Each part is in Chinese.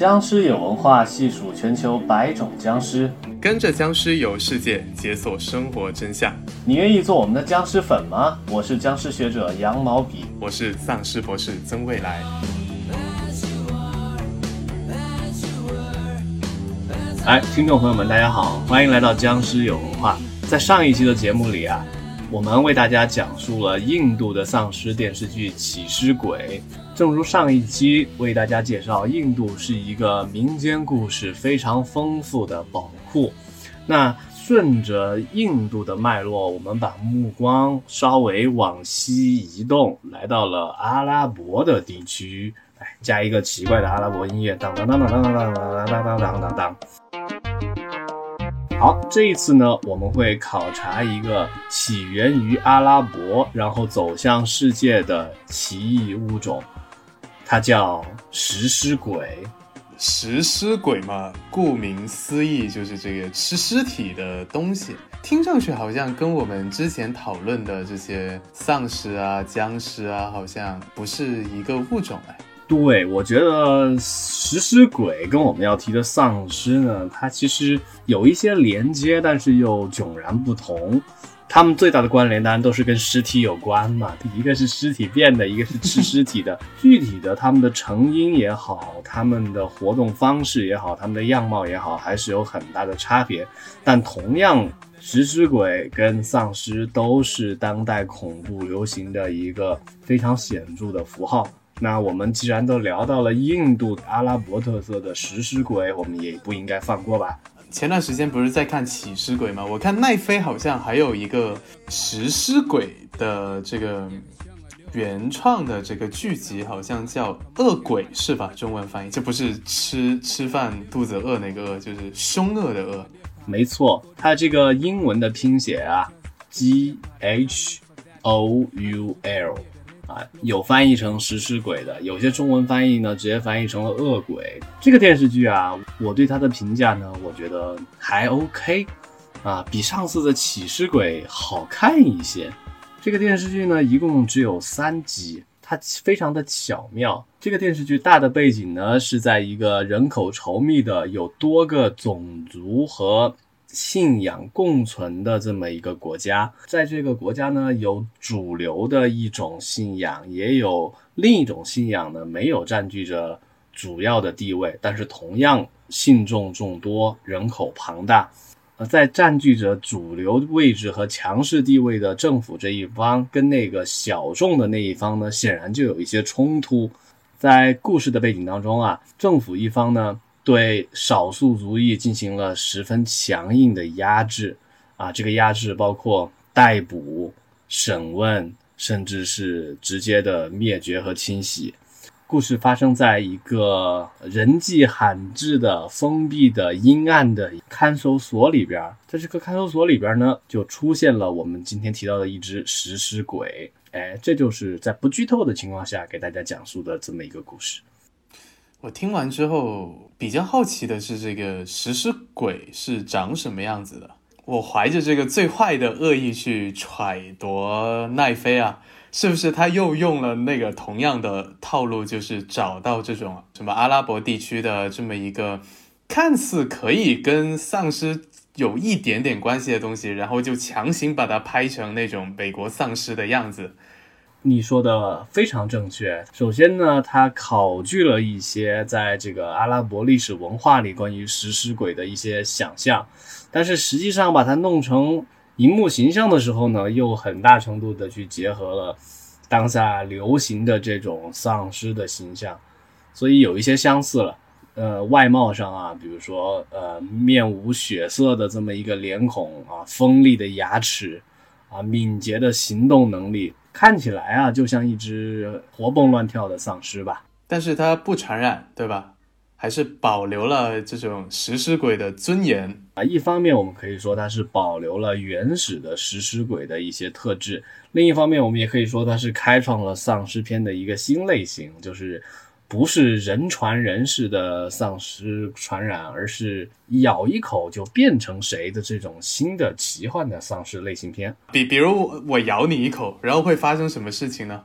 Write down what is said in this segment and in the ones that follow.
僵尸有文化细数全球100种僵尸，跟着僵尸游世界，解锁生活真相。你愿意做我们的僵尸粉吗？我是僵尸学者羊毛笔，我是丧尸博士曾未来。哎，听众朋友们，大家好，欢迎来到僵尸有文化。在上一期的节目里啊，我们为大家讲述了印度的丧尸电视剧《起尸鬼》。正如上一期为大家介绍，印度是一个民间故事非常丰富的宝库。那顺着印度的脉络，我们把目光稍微往西移动，来到了阿拉伯的地区。哎，加一个奇怪的阿拉伯音乐，当当当当当当当当当当当当。好，这一次呢，我们会考察一个起源于阿拉伯，然后走向世界的奇异物种，它叫食尸鬼。食尸鬼嘛，顾名思义就是这个吃尸体的东西。听上去好像跟我们之前讨论的这些丧尸啊、僵尸啊，好像不是一个物种哎。对，我觉得食尸鬼跟我们要提的丧尸呢，它其实有一些连接，但是又迥然不同。它们最大的关联当然都是跟尸体有关嘛，一个是尸体变的，一个是吃尸体的。具体的它们的成因也好，它们的活动方式也好，它们的样貌也好，还是有很大的差别。但同样，食尸鬼跟丧尸都是当代恐怖流行的一个非常显著的符号。那我们既然都聊到了印度阿拉伯特色的食尸鬼，我们也不应该放过吧。前段时间不是在看起尸鬼吗？我看奈飞好像还有一个食尸鬼的这个原创的这个剧集，好像叫饿鬼是吧？中文翻译，这不是吃饭肚子饿那个饿，就是凶恶的饿。没错，它这个英文的拼写啊 GHOUL啊，有翻译成食尸鬼的，有些中文翻译呢直接翻译成了恶鬼。这个电视剧啊，我对它的评价呢，我觉得还 OK 啊，比上次的起尸鬼好看一些。这个电视剧呢一共只有3集，它非常的巧妙。这个电视剧大的背景呢是在一个人口稠密的有多个种族和信仰共存的这么一个国家，在这个国家呢，有主流的一种信仰，也有另一种信仰呢，没有占据着主要的地位，但是同样信众众多，人口庞大。在占据着主流位置和强势地位的政府这一方，跟那个小众的那一方呢，显然就有一些冲突。在故事的背景当中啊，政府一方呢对少数族裔进行了十分强硬的压制啊，这个压制包括逮捕、审问，甚至是直接的灭绝和清洗。故事发生在一个人迹罕至的封闭的阴暗的看守所里边，在这个看守所里边呢，就出现了我们今天提到的一只食尸鬼。哎，这就是在不剧透的情况下给大家讲述的这么一个故事。我听完之后比较好奇的是，这个食尸鬼是长什么样子的。我怀着这个最坏的恶意去揣度奈飞啊，是不是他又用了那个同样的套路，就是找到这种什么阿拉伯地区的这么一个看似可以跟丧尸有一点点关系的东西，然后就强行把它拍成那种美国丧尸的样子。你说的非常正确。首先呢，它考据了一些在这个阿拉伯历史文化里关于食尸鬼的一些想象，但是实际上把它弄成荧幕形象的时候呢，又很大程度的去结合了当下流行的这种丧尸的形象，所以有一些相似了。外貌上啊，比如说面无血色的这么一个脸孔啊，锋利的牙齿啊，敏捷的行动能力，看起来啊就像一只活蹦乱跳的丧尸吧。但是它不传染，对吧？还是保留了这种食尸鬼的尊严啊。一方面我们可以说它是保留了原始的食尸鬼的一些特质，另一方面我们也可以说它是开创了丧尸片的一个新类型，就是不是人传人式的丧尸传染，而是咬一口就变成谁的这种新的奇幻的丧尸类型片。比如我咬你一口，然后会发生什么事情呢？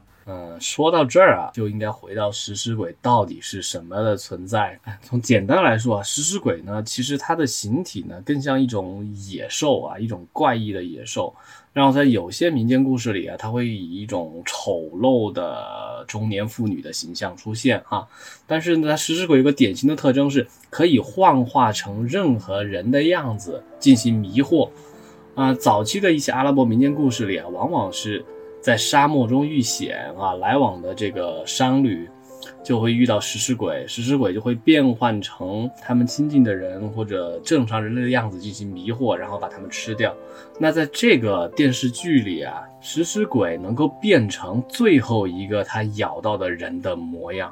说到这儿啊，就应该回到食尸鬼到底是什么的存在。从简单来说啊，食尸鬼呢，其实它的形体呢，更像一种野兽啊，一种怪异的野兽。然后在有些民间故事里啊，它会以一种丑陋的中年妇女的形象出现啊。但是呢，食尸鬼有个典型的特征是，可以幻化成任何人的样子进行迷惑。早期的一些阿拉伯民间故事里啊，往往是在沙漠中遇险啊，来往的这个商旅就会遇到食尸鬼，食尸鬼就会变换成他们亲近的人或者正常人类的样子进行迷惑，然后把他们吃掉。那在这个电视剧里啊，食尸鬼能够变成最后一个他咬到的人的模样，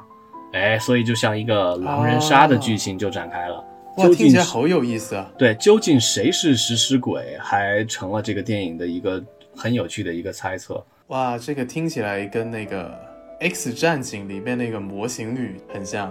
所以就像一个狼人杀的剧情就展开了。哇，听起来好有意思啊！对，究竟谁是食尸鬼，还成了这个电影的一个很有趣的一个猜测。哇，这个听起来跟那个 X 战警里面那个模型女很像。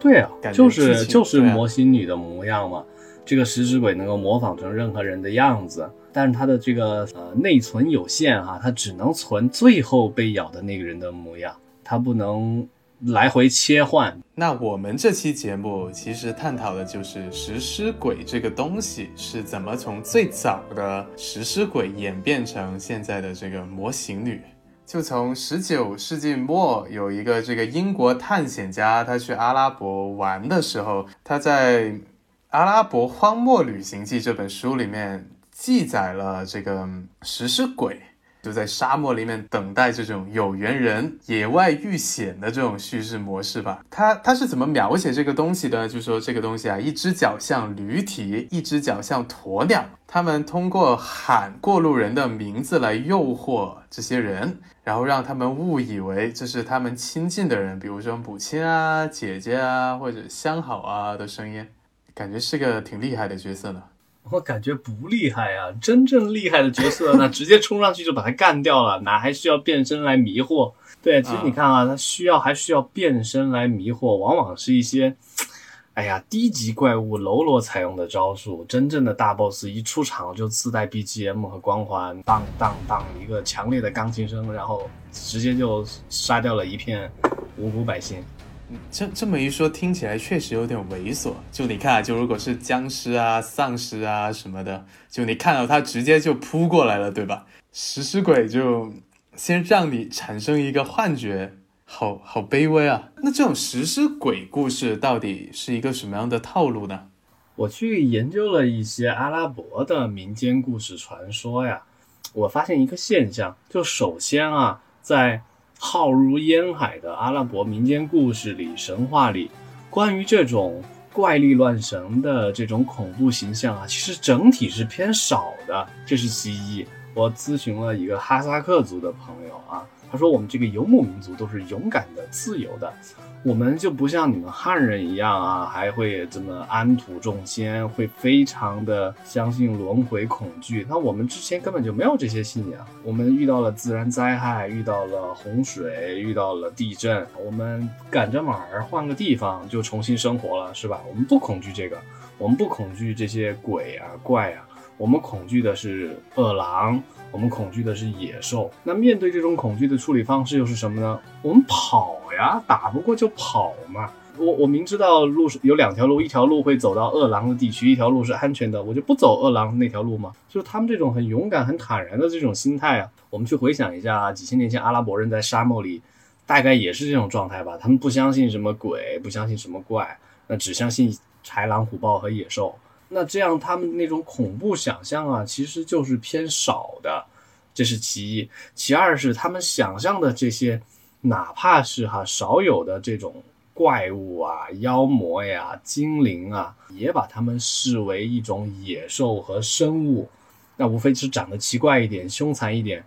对啊，就是模型女的模样嘛。这个食尸鬼能够模仿成任何人的样子，但是它的这个内存有限啊，它只能存最后被咬的那个人的模样，它不能来回切换。那我们这期节目其实探讨的就是食尸鬼这个东西是怎么从最早的食尸鬼演变成现在的这个模型女。就从19世纪末，有一个这个英国探险家，他去阿拉伯玩的时候，他在《阿拉伯荒漠旅行记》这本书里面记载了这个食尸鬼就在沙漠里面等待这种有缘人野外遇险的这种叙事模式吧。他是怎么描写这个东西的，就是说这个东西啊，一只脚像驴蹄，一只脚像鸵鸟，他们通过喊过路人的名字来诱惑这些人，然后让他们误以为这是他们亲近的人，比如说母亲啊、姐姐啊或者相好啊的声音。感觉是个挺厉害的角色呢。我感觉不厉害啊，真正厉害的角色那直接冲上去就把他干掉了，哪还需要变身来迷惑？对，其实你看啊，他还需要变身来迷惑，往往是一些低级怪物喽啰采用的招数。真正的大 boss 一出场就自带 BGM 和光环，当当当一个强烈的钢琴声，然后直接就杀掉了一片无辜百姓。这么一说听起来确实有点猥琐。就你看啊，就如果是僵尸啊、丧尸啊什么的，就你看到他直接就扑过来了，对吧？食尸鬼就先让你产生一个幻觉，好卑微啊。那这种食尸鬼故事到底是一个什么样的套路呢？我去研究了一些阿拉伯的民间故事传说呀，我发现一个现象，就首先啊，在浩如烟海的阿拉伯民间故事里、神话里，关于这种怪力乱神的这种恐怖形象啊，其实整体是偏少的，这是其一。我咨询了一个哈萨克族的朋友啊，他说我们这个游牧民族都是勇敢的、自由的，我们就不像你们汉人一样啊，还会这么安土重迁，会非常的相信轮回恐惧。那我们之前根本就没有这些信仰，我们遇到了自然灾害，遇到了洪水，遇到了地震，我们赶着马儿换个地方就重新生活了，是吧？我们不恐惧这个，我们不恐惧这些鬼啊、怪啊，我们恐惧的是饿狼，我们恐惧的是野兽。那面对这种恐惧的处理方式又是什么呢？我们跑呀，打不过就跑嘛。我明知道路有两条路，一条路会走到饿狼的地区，一条路是安全的，我就不走饿狼那条路嘛。就是他们这种很勇敢、很坦然的这种心态啊，我们去回想一下啊，几千年前阿拉伯人在沙漠里大概也是这种状态吧。他们不相信什么鬼，不相信什么怪，那只相信豺狼、虎豹和野兽。那这样他们那种恐怖想象啊，其实就是偏少的，这是其一。其二是他们想象的这些，哪怕是少有的这种怪物啊、妖魔呀、精灵啊，也把他们视为一种野兽和生物，那无非是长得奇怪一点、凶残一点。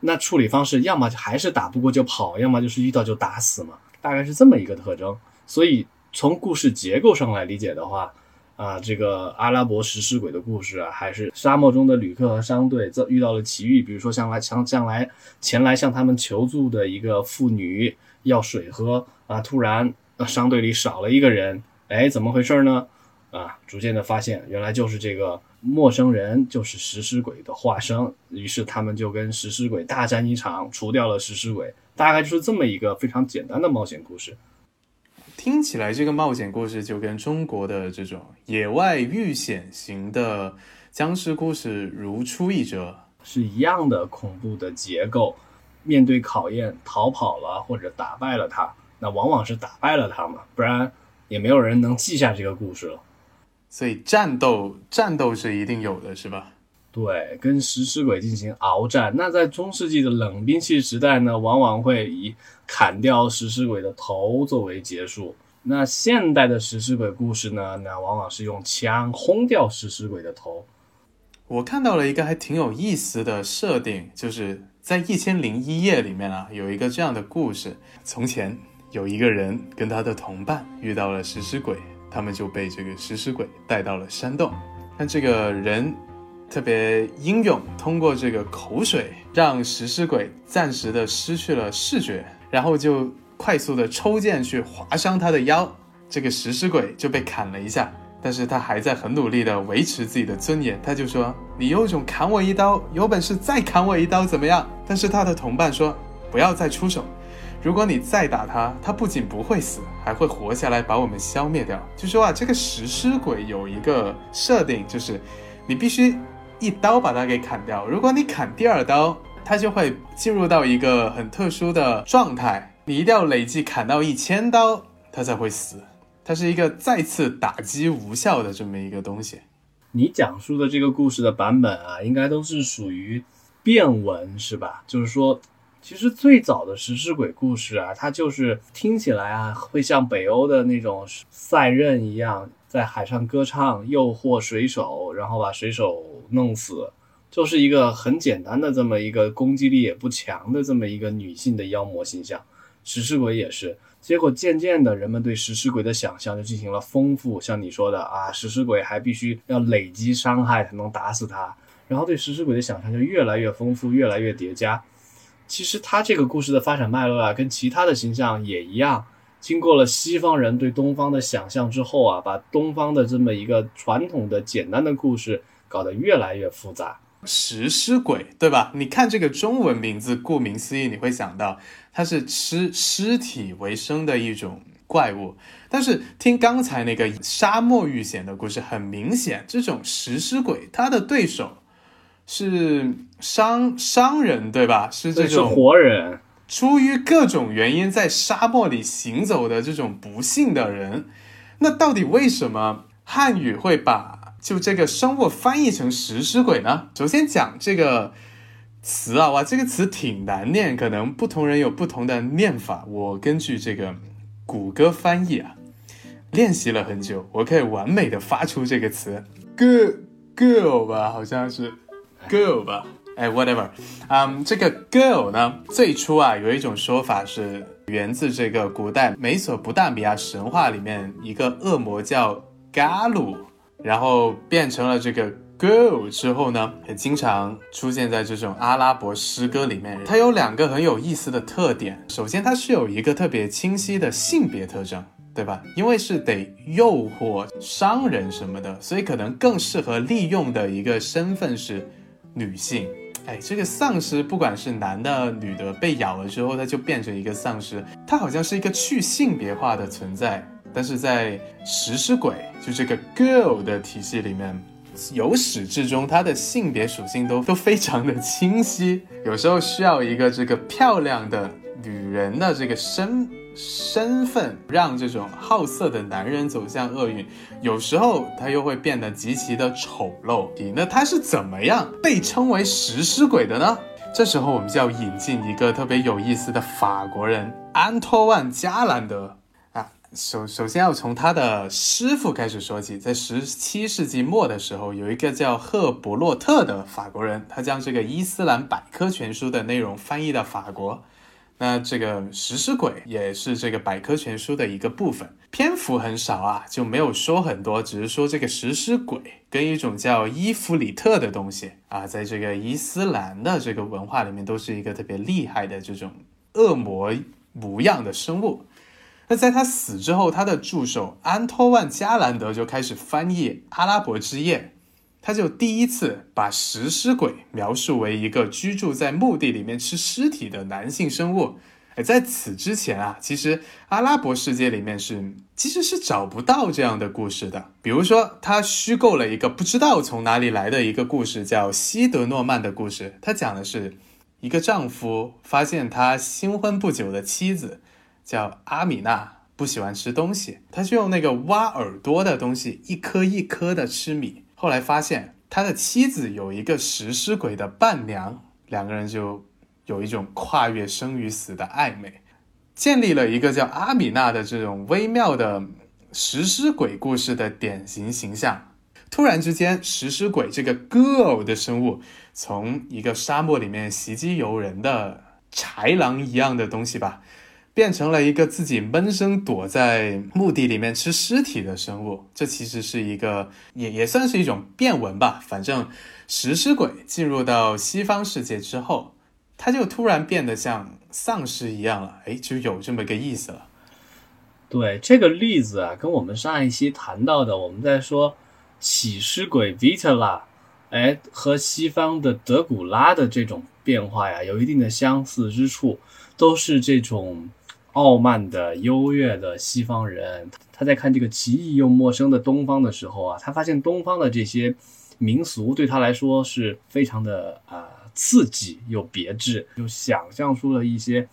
那处理方式要么还是打不过就跑，要么就是遇到就打死嘛，大概是这么一个特征。所以从故事结构上来理解的话这个阿拉伯食尸鬼的故事啊，还是沙漠中的旅客和商队遇到了奇遇，比如说前来向他们求助的一个妇女要水喝啊，突然商队里少了一个人，怎么回事呢？逐渐的发现原来就是这个陌生人就是食尸鬼的化身，于是他们就跟食尸鬼大战一场，除掉了食尸鬼。大概就是这么一个非常简单的冒险故事。听起来这个冒险故事就跟中国的这种野外遇险型的僵尸故事如出一辙，是一样的恐怖的结构。面对考验，逃跑了或者打败了他，那往往是打败了他嘛，不然也没有人能记下这个故事了。所以战斗是一定有的，是吧？对，跟食尸鬼进行鏖战。那在中世纪的冷兵器时代呢，往往会以砍掉食尸鬼的头作为结束。那现代的食尸鬼故事呢，那往往是用枪轰掉食尸鬼的头。我看到了一个还挺有意思的设定，就是在《1001夜》里面啊，有一个这样的故事。从前有一个人跟他的同伴遇到了食尸鬼，他们就被这个食尸鬼带到了山洞。但这个人特别英勇，通过这个口水让食尸鬼暂时的失去了视觉，然后就快速的抽剑去划伤他的腰。这个食尸鬼就被砍了一下，但是他还在很努力的维持自己的尊严，他就说：“你有种砍我一刀，有本事再砍我一刀怎么样？”但是他的同伴说：“不要再出手，如果你再打他，他不仅不会死，还会活下来把我们消灭掉。”就说啊，这个食尸鬼有一个设定，就是你必须一刀把它给砍掉，如果你砍第二刀，它就会进入到一个很特殊的状态，你一定要累计砍到1000刀它才会死。它是一个再次打击无效的这么一个东西。你讲述的这个故事的版本啊，应该都是属于变文，是吧？就是说其实最早的食尸鬼故事啊，它就是听起来啊会像北欧的那种赛壬一样，在海上歌唱，诱惑水手，然后把水手弄死，就是一个很简单的这么一个攻击力也不强的这么一个女性的妖魔形象。食尸鬼也是，结果渐渐的人们对食尸鬼的想象就进行了丰富，像你说的啊，食尸鬼还必须要累积伤害才能打死他，然后对食尸鬼的想象就越来越丰富，越来越叠加。其实他这个故事的发展脉络啊，跟其他的形象也一样，经过了西方人对东方的想象之后啊，把东方的这么一个传统的简单的故事搞得越来越复杂。食尸鬼，对吧？你看这个中文名字，顾名思义，你会想到它是吃尸体为生的一种怪物。但是听刚才那个沙漠遇险的故事，很明显，这种食尸鬼它的对手是商人，对吧？是这种活人。出于各种原因在沙漠里行走的这种不幸的人。那到底为什么汉语会把就这个生物翻译成食尸鬼呢？首先讲这个词啊，哇，这个词挺难念，可能不同人有不同的念法。我根据这个谷歌翻译啊，练习了很久，我可以完美的发出这个词 girl 吧，好像是 girl 吧。哎 whatever， 这个 girl 呢，最初啊有一种说法是源自这个古代美索不达米亚神话里面一个恶魔叫嘎鲁，然后变成了这个 girl 之后呢，也经常出现在这种阿拉伯诗歌里面。它有两个很有意思的特点，首先它是有一个特别清晰的性别特征，对吧？因为是得诱惑商人什么的，所以可能更适合利用的一个身份是女性。哎，这个丧尸不管是男的女的，被咬了之后它就变成一个丧尸，它好像是一个去性别化的存在。但是在食尸鬼就这个 girl 的体系里面，由始至终它的性别属性都非常的清晰，有时候需要一个这个漂亮的女人的这个身份让这种好色的男人走向厄运，有时候他又会变得极其的丑陋。那他是怎么样被称为食尸鬼的呢？这时候我们就要引进一个特别有意思的法国人安托万·加兰德啊。首先要从他的师傅开始说起。在17世纪末的时候，有一个叫赫伯洛特的法国人，他将这个伊斯兰百科全书的内容翻译到法国。那这个食尸鬼也是这个百科全书的一个部分，篇幅很少啊，就没有说很多，只是说这个食尸鬼跟一种叫伊弗里特的东西啊，在这个伊斯兰的这个文化里面都是一个特别厉害的这种恶魔模样的生物。那在他死之后，他的助手安托万·加兰德就开始翻译《阿拉伯之夜》，他就第一次把食尸鬼描述为一个居住在墓地里面吃尸体的男性生物。在此之前啊，其实阿拉伯世界里面其实是找不到这样的故事的。比如说他虚构了一个不知道从哪里来的一个故事，叫西德诺曼的故事。他讲的是一个丈夫发现他新婚不久的妻子叫阿米娜不喜欢吃东西，他就用那个挖耳朵的东西一颗一颗的吃米，后来发现他的妻子有一个食尸鬼的伴娘，两个人就有一种跨越生与死的暧昧，建立了一个叫阿米娜的这种微妙的食尸鬼故事的典型形象。突然之间，食尸鬼这个孤偶的生物从一个沙漠里面袭击游人的豺狼一样的东西吧，变成了一个自己闷声躲在墓地里面吃尸体的生物。这其实是一个也算是一种变文吧。反正食尸鬼进入到西方世界之后，他就突然变得像丧尸一样了，就有这么个意思了。对，这个例子啊，跟我们上一期谈到的，我们在说起尸鬼 Vitola 和西方的德古拉的这种变化呀，有一定的相似之处，都是这种傲慢的优越的西方人。他在看这个奇异又陌生的东方的时候啊，他发现东方的这些民俗对他来说是非常的刺激又别致，就想象出了一些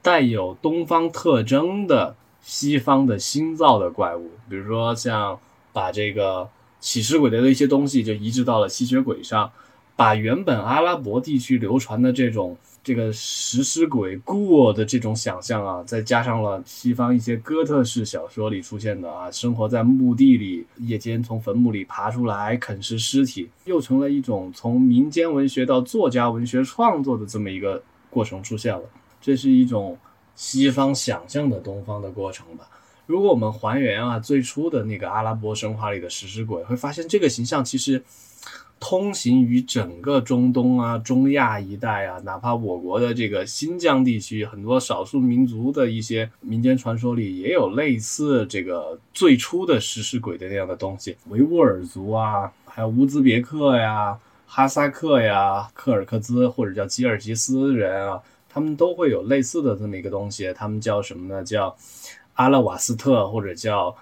带有东方特征的西方的新造的怪物。比如说像把这个起尸鬼的一些东西就移植到了吸血鬼上，把原本阿拉伯地区流传的这个食尸鬼孤偶的这种想象啊，再加上了西方一些哥特式小说里出现的生活在墓地里，夜间从坟墓里爬出来啃食尸体，又成了一种从民间文学到作家文学创作的这么一个过程出现了。这是一种西方想象的东方的过程吧。如果我们还原最初的那个阿拉伯神话里的食尸鬼，会发现这个形象其实通行于整个中东中亚一带哪怕我国的这个新疆地区，很多少数民族的一些民间传说里也有类似这个最初的食尸鬼的那样的东西。维吾尔族还有乌兹别克哈萨克柯尔克孜或者叫吉尔吉斯人他们都会有类似的这么一个东西。他们叫什么呢？叫阿勒瓦斯特，或者叫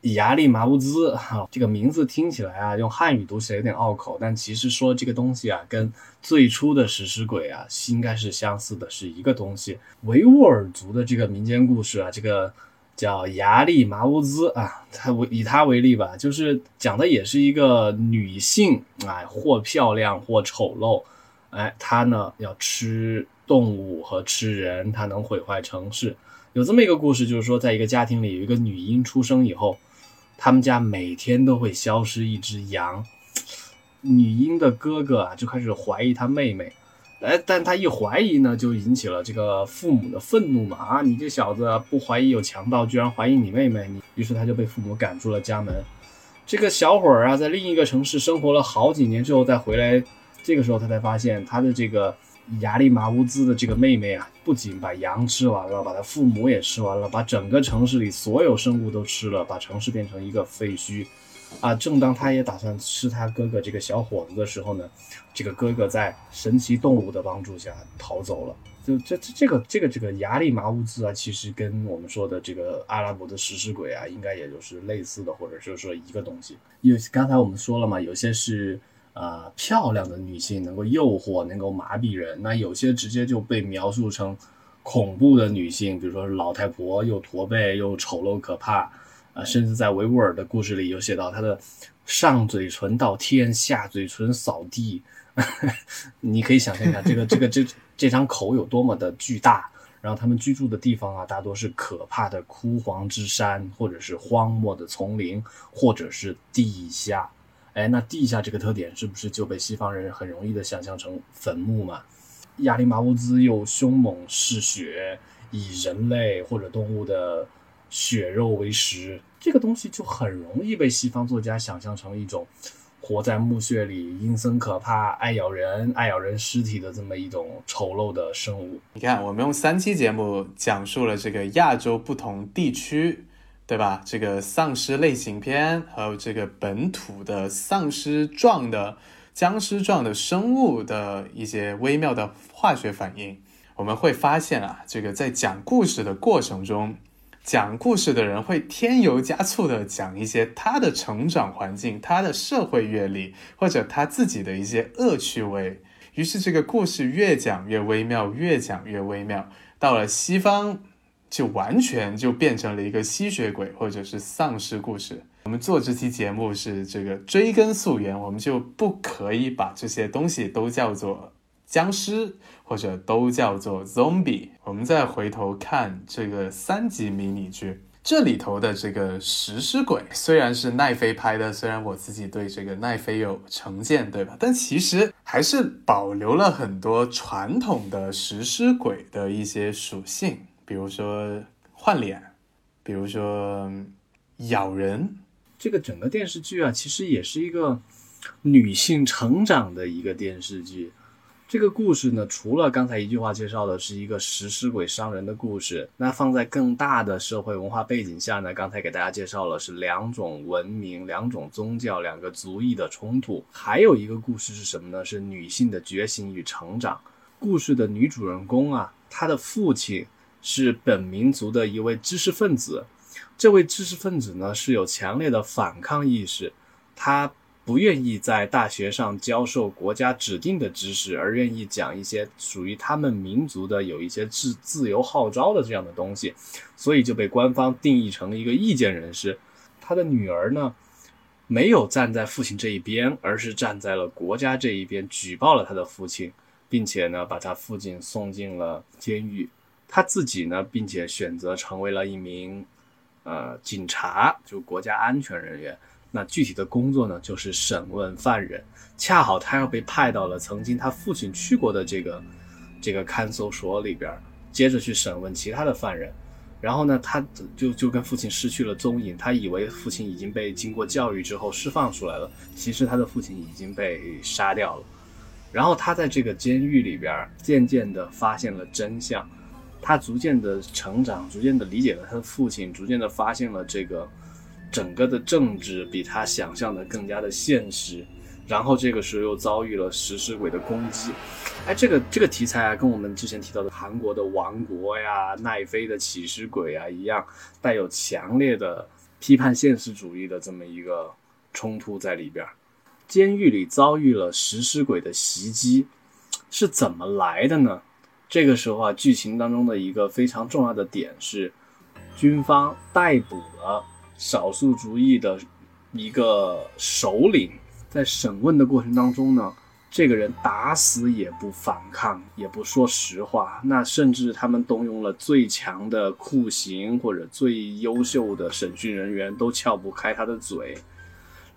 以牙利麻乌兹这个名字听起来用汉语读起来有点拗口，但其实说这个东西跟最初的食尸鬼应该是相似的，是一个东西。维吾尔族的这个民间故事这个叫牙利麻乌兹以它为例吧，就是讲的也是一个女性或漂亮或丑陋，她呢要吃动物和吃人，她能毁坏城市。有这么一个故事，就是说在一个家庭里有一个女婴出生以后，他们家每天都会消失一只羊。女婴的哥哥就开始怀疑他妹妹，但他一怀疑呢就引起了这个父母的愤怒嘛。你这小子不怀疑有强盗，居然怀疑你妹妹。于是他就被父母赶出了家门。这个小伙儿在另一个城市生活了好几年之后再回来，这个时候他才发现他的这个亚利马乌兹的这个妹妹不仅把羊吃完了，把她父母也吃完了，把整个城市里所有生物都吃了，把城市变成一个废墟正当她也打算吃她哥哥这个小伙子的时候呢，这个哥哥在神奇动物的帮助下逃走了。就这个亚利马乌兹其实跟我们说的这个阿拉伯的食尸鬼应该也就是类似的，或者就是说一个东西。有刚才我们说了嘛，有些是漂亮的女性能够诱惑，能够麻痹人。那有些直接就被描述成恐怖的女性，比如说老太婆，又驼背又丑陋可怕甚至在维吾尔的故事里有写到她的上嘴唇到天，下嘴唇扫地你可以想象一下这张口有多么的巨大。然后他们居住的地方大多是可怕的枯黄之山，或者是荒漠的丛林，或者是地下。那地下这个特点是不是就被西方人很容易的想象成坟墓嘛？亚利马乌兹又凶猛嗜血，以人类或者动物的血肉为食，这个东西就很容易被西方作家想象成一种活在墓穴里阴森可怕，爱咬人尸体的这么一种丑陋的生物。你看，我们用3期节目讲述了这个亚洲不同地区对吧？这个丧尸类型片还有这个本土的丧尸状的僵尸状的生物的一些微妙的化学反应，我们会发现啊，这个在讲故事的过程中，讲故事的人会添油加醋的讲一些他的成长环境、他的社会阅历或者他自己的一些恶趣味，于是这个故事越讲越微妙，越讲越微妙，到了西方就完全就变成了一个吸血鬼或者是丧尸故事。我们做这期节目是这个追根溯源，我们就不可以把这些东西都叫做僵尸或者都叫做 zombie。 我们再回头看这个三级迷你剧，这里头的这个食尸鬼虽然是奈飞拍的，虽然我自己对这个奈飞有成见，对吧？但其实还是保留了很多传统的食尸鬼的一些属性，比如说换脸，比如说咬人。这个整个电视剧啊，其实也是一个女性成长的一个电视剧。这个故事呢，除了刚才一句话介绍的是一个食尸鬼伤人的故事，那放在更大的社会文化背景下呢，刚才给大家介绍了是两种文明、两种宗教、两个族裔的冲突。还有一个故事是什么呢？是女性的觉醒与成长。故事的女主人公啊，她的父亲是本民族的一位知识分子，这位知识分子呢，是有强烈的反抗意识，他不愿意在大学上教授国家指定的知识，而愿意讲一些属于他们民族的有一些自由号召的这样的东西，所以就被官方定义成一个意见人士。他的女儿呢，没有站在父亲这一边，而是站在了国家这一边，举报了他的父亲，并且呢，把他父亲送进了监狱。他自己呢，并且选择成为了一名警察，就国家安全人员。那具体的工作呢，就是审问犯人。恰好他要被派到了曾经他父亲去过的这个看守所里边，接着去审问其他的犯人。然后呢，他就跟父亲失去了踪影。他以为父亲已经被经过教育之后释放出来了，其实他的父亲已经被杀掉了。然后他在这个监狱里边，渐渐的发现了真相。他逐渐的成长，逐渐的理解了他的父亲，逐渐的发现了这个整个的政治比他想象的更加的现实，然后这个时候又遭遇了食尸鬼的攻击。这个题材啊，跟我们之前提到的韩国的王国呀、奈飞的起尸鬼啊一样，带有强烈的批判现实主义的这么一个冲突在里边。监狱里遭遇了食尸鬼的袭击，是怎么来的呢？这个时候啊，剧情当中的一个非常重要的点是，军方逮捕了少数族裔的一个首领，在审问的过程当中呢，这个人打死也不反抗，也不说实话。那甚至他们动用了最强的酷刑或者最优秀的审讯人员，都撬不开他的嘴。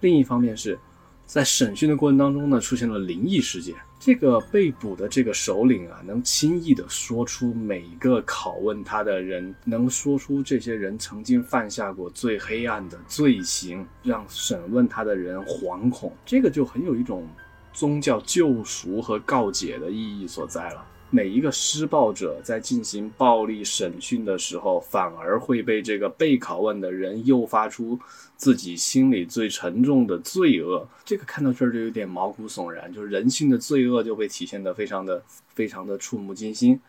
另一方面是，在审讯的过程当中呢，出现了灵异事件。这个被捕的这个首领啊，能轻易的说出每一个拷问他的人，能说出这些人曾经犯下过最黑暗的罪行，让审问他的人惶恐。这个就很有一种宗教救赎和告解的意义所在了。每一个施暴者在进行暴力审讯的时候，反而会被这个被拷问的人诱发出自己心里最沉重的罪恶。这个看到这儿就有点毛骨悚然，就是人性的罪恶就被体现得非常的触目惊心。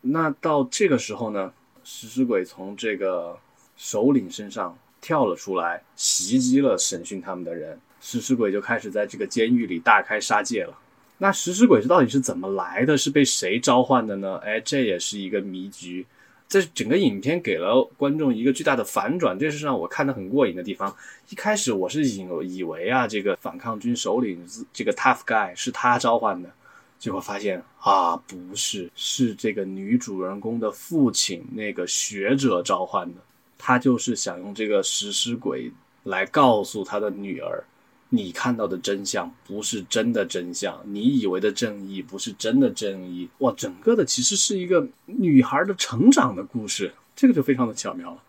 那到这个时候呢，食尸鬼从这个首领身上跳了出来，袭击了审讯他们的人，食尸鬼就开始在这个监狱里大开杀戒了。那食尸鬼到底是怎么来的？是被谁召唤的呢？这也是一个迷局。这整个影片给了观众一个巨大的反转，这是让我看得很过瘾的地方。一开始我是以为啊，这个反抗军首领这个 tough guy 是他召唤的，结果发现啊，不是，是这个女主人公的父亲那个学者召唤的。他就是想用这个食尸鬼来告诉他的女儿，你看到的真相不是真的真相，你以为的正义不是真的正义。哇，整个的其实是一个女孩的成长的故事，这个就非常的巧妙了。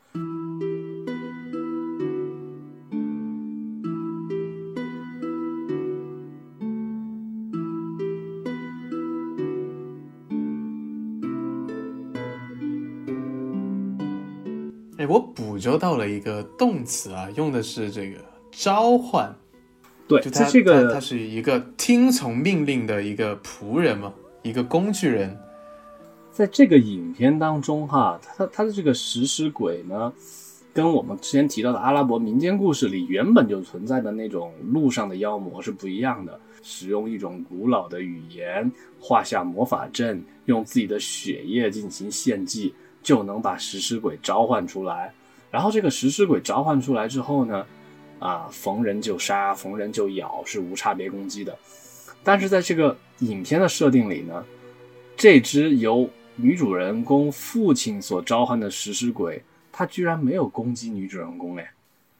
我捕捉到了一个动词啊，用的是这个召唤。对，就他是一个听从命令的一个仆人嘛，一个工具人。在这个影片当中哈，他的这个食尸鬼呢，跟我们之前提到的阿拉伯民间故事里原本就存在的那种路上的妖魔是不一样的，使用一种古老的语言，画下魔法阵，用自己的血液进行献祭，就能把食尸鬼召唤出来。然后这个食尸鬼召唤出来之后呢，逢人就杀，逢人就咬，是无差别攻击的。但是在这个影片的设定里呢，这只由女主人公父亲所召唤的食尸鬼，它居然没有攻击女主人公嘞。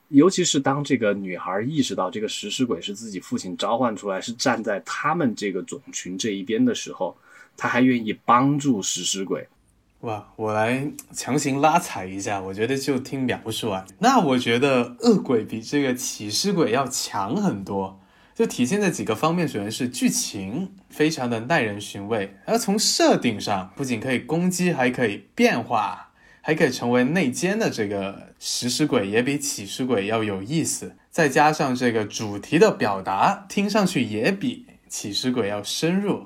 尤其是当这个女孩意识到这个食尸鬼是自己父亲召唤出来，是站在他们这个种群这一边的时候，她还愿意帮助食尸鬼。哇，我来强行拉踩一下，我觉得就听描述啊，那我觉得恶鬼比这个起尸鬼要强很多，就体现在几个方面，首先是剧情非常的耐人寻味，而从设定上不仅可以攻击，还可以变化，还可以成为内奸的这个食尸鬼也比起尸鬼要有意思，再加上这个主题的表达听上去也比起尸鬼要深入。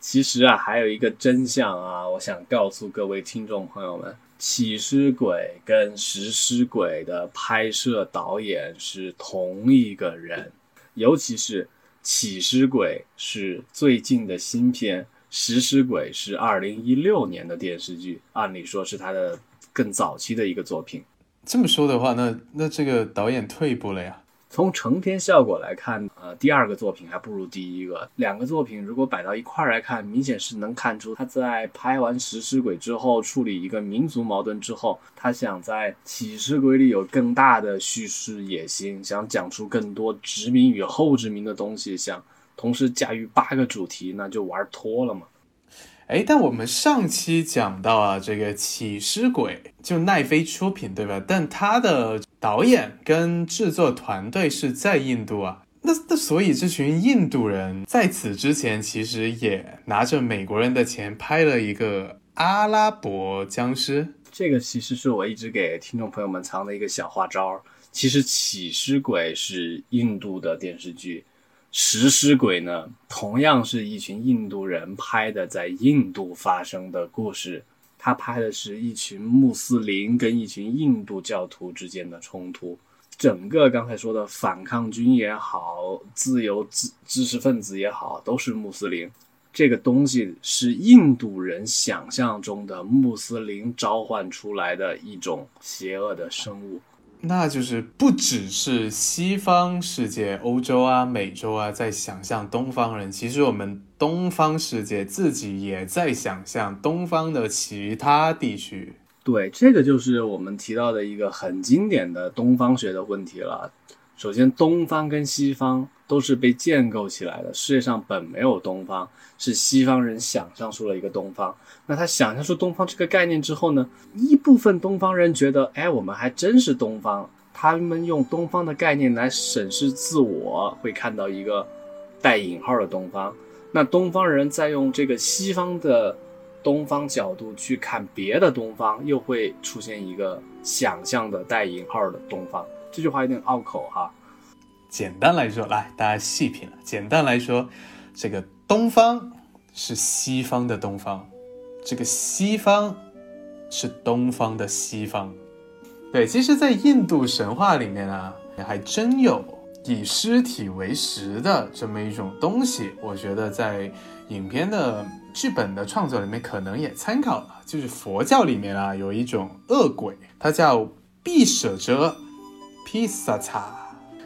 其实啊，还有一个真相啊，我想告诉各位听众朋友们，起尸鬼跟食尸鬼的拍摄导演是同一个人，尤其是起尸鬼是最近的新片，食尸鬼是2016年的电视剧，按理说是他的更早期的一个作品。这么说的话，那这个导演退一步了呀。从成片效果来看，第二个作品还不如第一个。两个作品如果摆到一块来看，明显是能看出他在拍完食尸鬼之后，处理一个民族矛盾之后，他想在起尸鬼里有更大的叙事野心，想讲出更多殖民与后殖民的东西，想同时驾驭8个主题，那就玩脱了嘛。但我们上期讲到这个起尸鬼就奈飞出品对吧，但他的导演跟制作团队是在印度那所以这群印度人在此之前其实也拿着美国人的钱拍了一个阿拉伯僵尸。这个其实是我一直给听众朋友们藏的一个小花招，其实起尸鬼是印度的电视剧，食尸鬼呢同样是一群印度人拍的在印度发生的故事，他拍的是一群穆斯林跟一群印度教徒之间的冲突，整个刚才说的反抗军也好，自由知识分子也好，都是穆斯林，这个东西是印度人想象中的穆斯林召唤出来的一种邪恶的生物。那就是不只是西方世界，欧洲美洲在想象东方人，其实我们东方世界自己也在想象东方的其他地区。对，这个就是我们提到的一个很经典的东方学的问题了。首先，东方跟西方都是被建构起来的，世界上本没有东方，是西方人想象出了一个东方。那他想象出东方这个概念之后呢，一部分东方人觉得我们还真是东方，他们用东方的概念来审视自我，会看到一个带引号的东方。那东方人再用这个西方的东方角度去看别的东方，又会出现一个想象的带引号的东方。这句话有点拗口哈。简单来说，这个东方是西方的东方，这个西方是东方的西方。对，其实在印度神话里面还真有以尸体为食的这么一种东西，我觉得在影片的剧本的创作里面可能也参考了，就是佛教里面有一种恶鬼，它叫毕舍遮 Pisatha，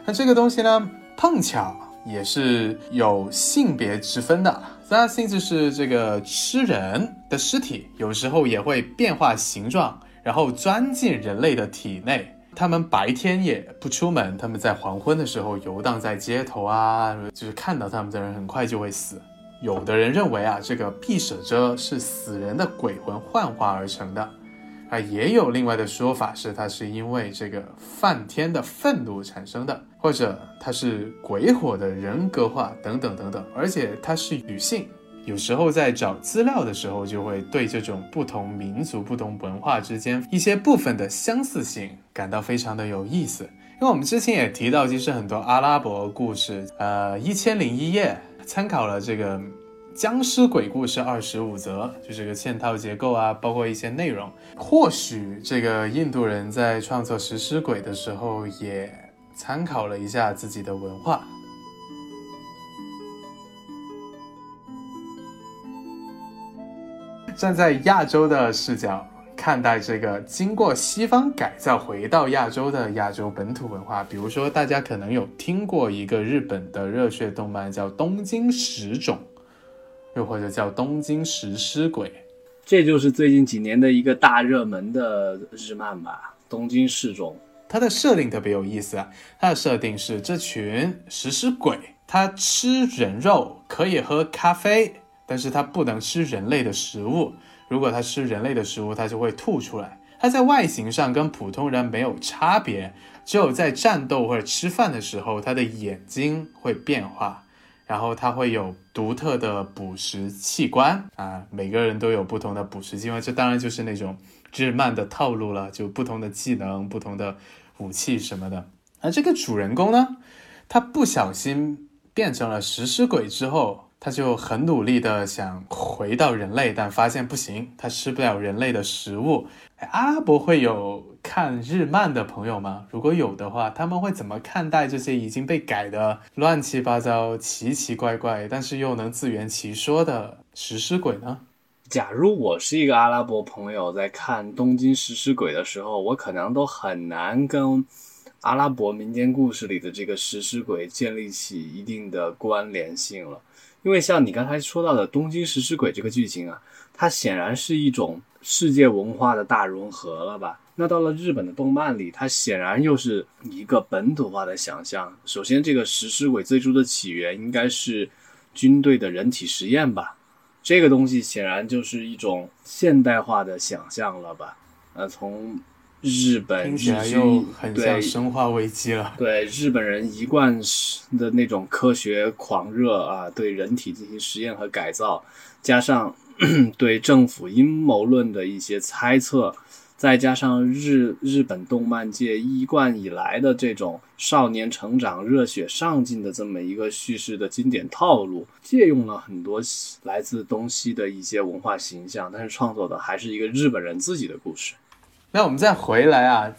那这个东西呢，碰巧也是有性别之分的，它性质是这个吃人的尸体，有时候也会变化形状，然后钻进人类的体内。他们白天也不出门，他们在黄昏的时候游荡在街头就是看到他们的人很快就会死。有的人认为这个毕舍遮是死人的鬼魂幻化而成的，也有另外的说法是它是因为这个梵天的愤怒产生的，或者它是鬼火的人格化等等等等，而且它是女性，有时候在找资料的时候就会对这种不同民族不同文化之间一些部分的相似性感到非常的有意思。因为我们之前也提到，其实很多阿拉伯故事1001夜参考了这个僵尸鬼故事25则，就是个嵌套结构啊，包括一些内容。或许这个印度人在创作食尸鬼的时候也参考了一下自己的文化。站在亚洲的视角看待这个经过西方改造回到亚洲的亚洲本土文化，比如说大家可能有听过一个日本的热血动漫叫《东京食种》，又或者叫东京食尸鬼，这就是最近几年的一个大热门的日漫吧，东京食种。它的设定特别有意思啊，它的设定是这群食尸鬼它吃人肉，可以喝咖啡，但是它不能吃人类的食物，如果它吃人类的食物它就会吐出来。它在外形上跟普通人没有差别，只有在战斗或者吃饭的时候它的眼睛会变化，然后它会有独特的捕食器官啊，每个人都有不同的捕食器官，这当然就是那种日漫的套路了，就不同的技能、不同的武器什么的。而这个主人公呢，他不小心变成了食尸鬼之后，他就很努力的想回到人类，但发现不行，他吃不了人类的食物。阿拉伯会有看日漫的朋友吗？如果有的话，他们会怎么看待这些已经被改的乱七八糟奇奇怪怪但是又能自圆其说的食尸鬼呢？假如我是一个阿拉伯朋友在看东京食尸鬼的时候，我可能都很难跟阿拉伯民间故事里的这个食尸鬼建立起一定的关联性了。因为像你刚才说到的东京食尸鬼这个剧情啊，它显然是一种世界文化的大融合了吧。那到了日本的动漫里，它显然又是一个本土化的想象。首先这个食尸鬼最初的起源应该是军队的人体实验吧，这个东西显然就是一种现代化的想象了吧。从日本又很像生化危机了。 对日本人一贯的那种科学狂热啊，对人体进行实验和改造，加上对政府阴谋论的一些猜测，再加上日本动漫界一贯以来的这种少年成长热血上进的这么一个叙事的经典套路，借用了很多来自东西的一些文化形象，但是创作的还是一个日本人自己的故事。那我们再回来啊，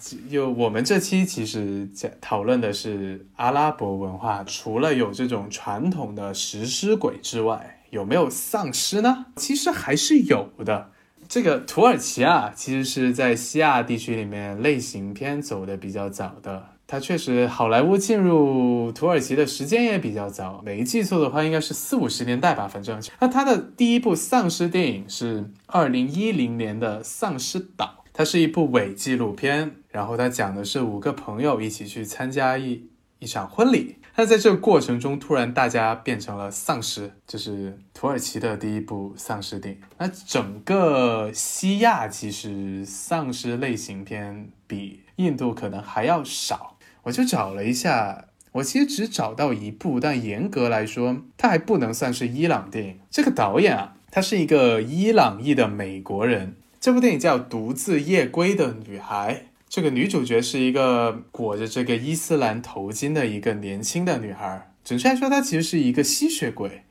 我们这期其实讨论的是阿拉伯文化，除了有这种传统的食尸鬼之外，有没有丧尸呢？其实还是有的。这个土耳其啊，其实是在西亚地区里面类型片走的比较早的，它确实好莱坞进入土耳其的时间也比较早，没记错的话应该是40、50年代吧，反正。那它的第一部丧尸电影是2010年的《丧尸岛》，它是一部伪纪录片，然后它讲的是5个朋友一起去参加一场婚礼，那在这个过程中突然大家变成了丧尸，就是土耳其的第一部丧尸电影。那整个西亚其实丧尸类型片比印度可能还要少，我就找了一下，我其实只找到一部，但严格来说它还不能算是伊朗电影。这个导演啊，他是一个伊朗裔的美国人，这部电影叫《独自夜归的女孩》，这个女主角是一个裹着这个伊斯兰头巾的一个年轻的女孩，准确来说她其实是一个吸血鬼，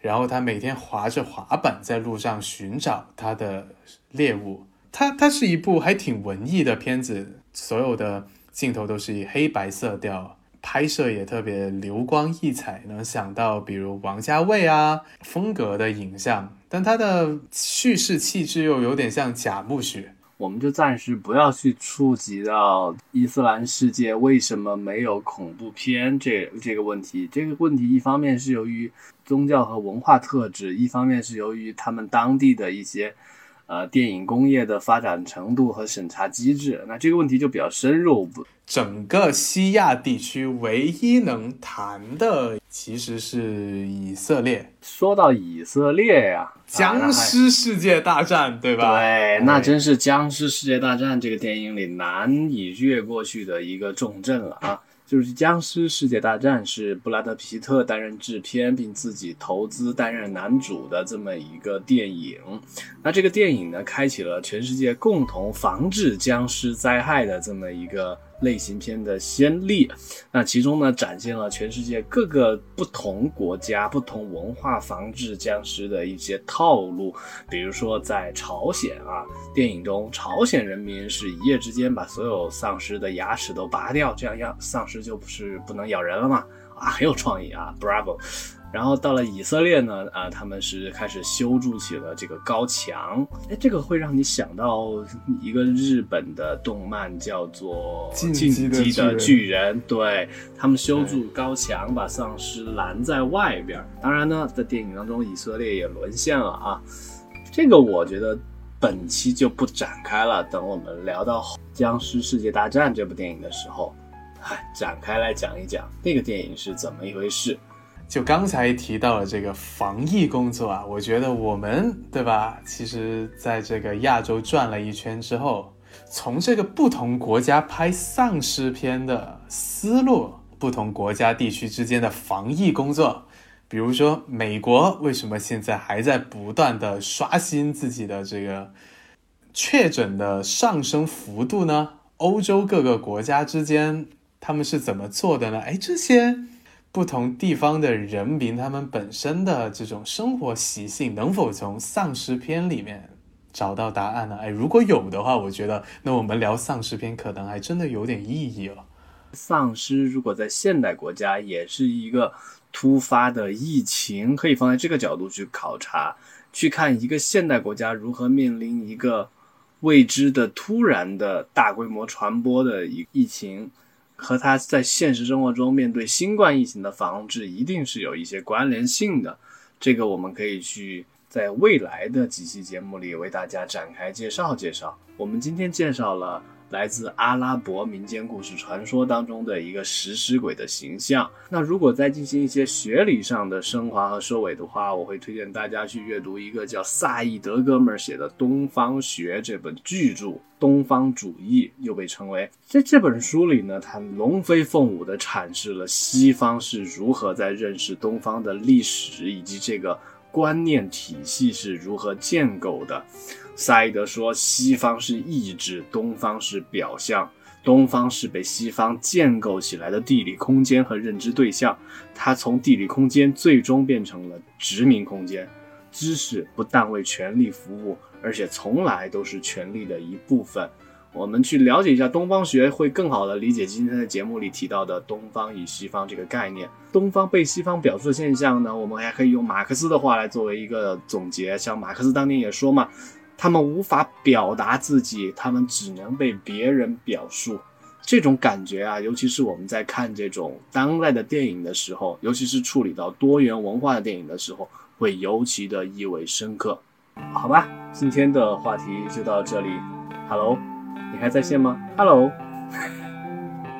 然后她每天滑着滑板在路上寻找她的猎物。它是一部还挺文艺的片子，所有的镜头都是以黑白色调，拍摄也特别流光溢彩，能想到比如王家卫啊风格的影像，但它的叙事气质又有点像贾木许。我们就暂时不要去触及到伊斯兰世界为什么没有恐怖片这个问题。这个问题一方面是由于宗教和文化特质，一方面是由于他们当地的一些电影工业的发展程度和审查机制。那这个问题就比较深入。整个西亚地区唯一能谈的其实是以色列。说到以色列呀，僵尸世界大战，对吧？对，那真是僵尸世界大战这个电影里难以越过去的一个重镇了啊！就是僵尸世界大战是布拉德皮特担任制片并自己投资担任男主的这么一个电影。那这个电影呢，开启了全世界共同防治僵尸灾害的这么一个类型片的先例。那其中呢，展现了全世界各个不同国家不同文化防治僵尸的一些套路。比如说在朝鲜啊，电影中朝鲜人民是一夜之间把所有丧尸的牙齿都拔掉，这样丧尸就不是不能咬人了嘛，啊，很有创意啊 ，bravo。然后到了以色列呢，啊，他们是开始修筑起了这个高墙。哎，这个会让你想到一个日本的动漫叫做《进击的巨人》，对，他们修筑高墙，把丧尸拦在外边。当然呢，在电影当中，以色列也沦陷了啊。这个我觉得本期就不展开了，等我们聊到《僵尸世界大战》这部电影的时候，展开来讲一讲那个电影是怎么一回事。就刚才提到了这个防疫工作啊，我觉得我们对吧，其实在这个亚洲转了一圈之后，从这个不同国家拍丧尸片的思路，不同国家地区之间的防疫工作，比如说美国为什么现在还在不断的刷新自己的这个确诊的上升幅度呢？欧洲各个国家之间他们是怎么做的呢？哎，这些不同地方的人民他们本身的这种生活习性能否从丧尸片里面找到答案呢？哎，如果有的话，我觉得那我们聊丧尸片可能还真的有点意义了。丧尸如果在现代国家也是一个突发的疫情，可以放在这个角度去考察，去看一个现代国家如何面临一个未知的突然的大规模传播的疫情，和他在现实生活中面对新冠疫情的防治一定是有一些关联性的。这个我们可以去在未来的几期节目里为大家展开介绍介绍。我们今天介绍了来自阿拉伯民间故事传说当中的一个食尸鬼的形象。那如果再进行一些学理上的升华和收尾的话，我会推荐大家去阅读一个叫萨义德哥们写的《东方学》这本巨著。东方主义又被称为，在这本书里呢，他龙飞凤舞地阐释了西方是如何在认识东方的历史以及这个观念体系是如何建构的。萨义德说，西方是意志，东方是表象，东方是被西方建构起来的地理空间和认知对象，它从地理空间最终变成了殖民空间。知识不但为权力服务，而且从来都是权力的一部分。我们去了解一下东方学，会更好的理解今天的节目里提到的东方与西方这个概念。东方被西方表述的现象呢，我们还可以用马克思的话来作为一个总结。像马克思当年也说嘛，他们无法表达自己，他们只能被别人表述。这种感觉啊，尤其是我们在看这种当代的电影的时候，尤其是处理到多元文化的电影的时候，会尤其的意味深刻。好吧，今天的话题就到这里。Hello， 你还在线吗？ Hello，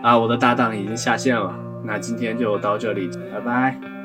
啊，我的搭档已经下线了。那今天就到这里，拜拜。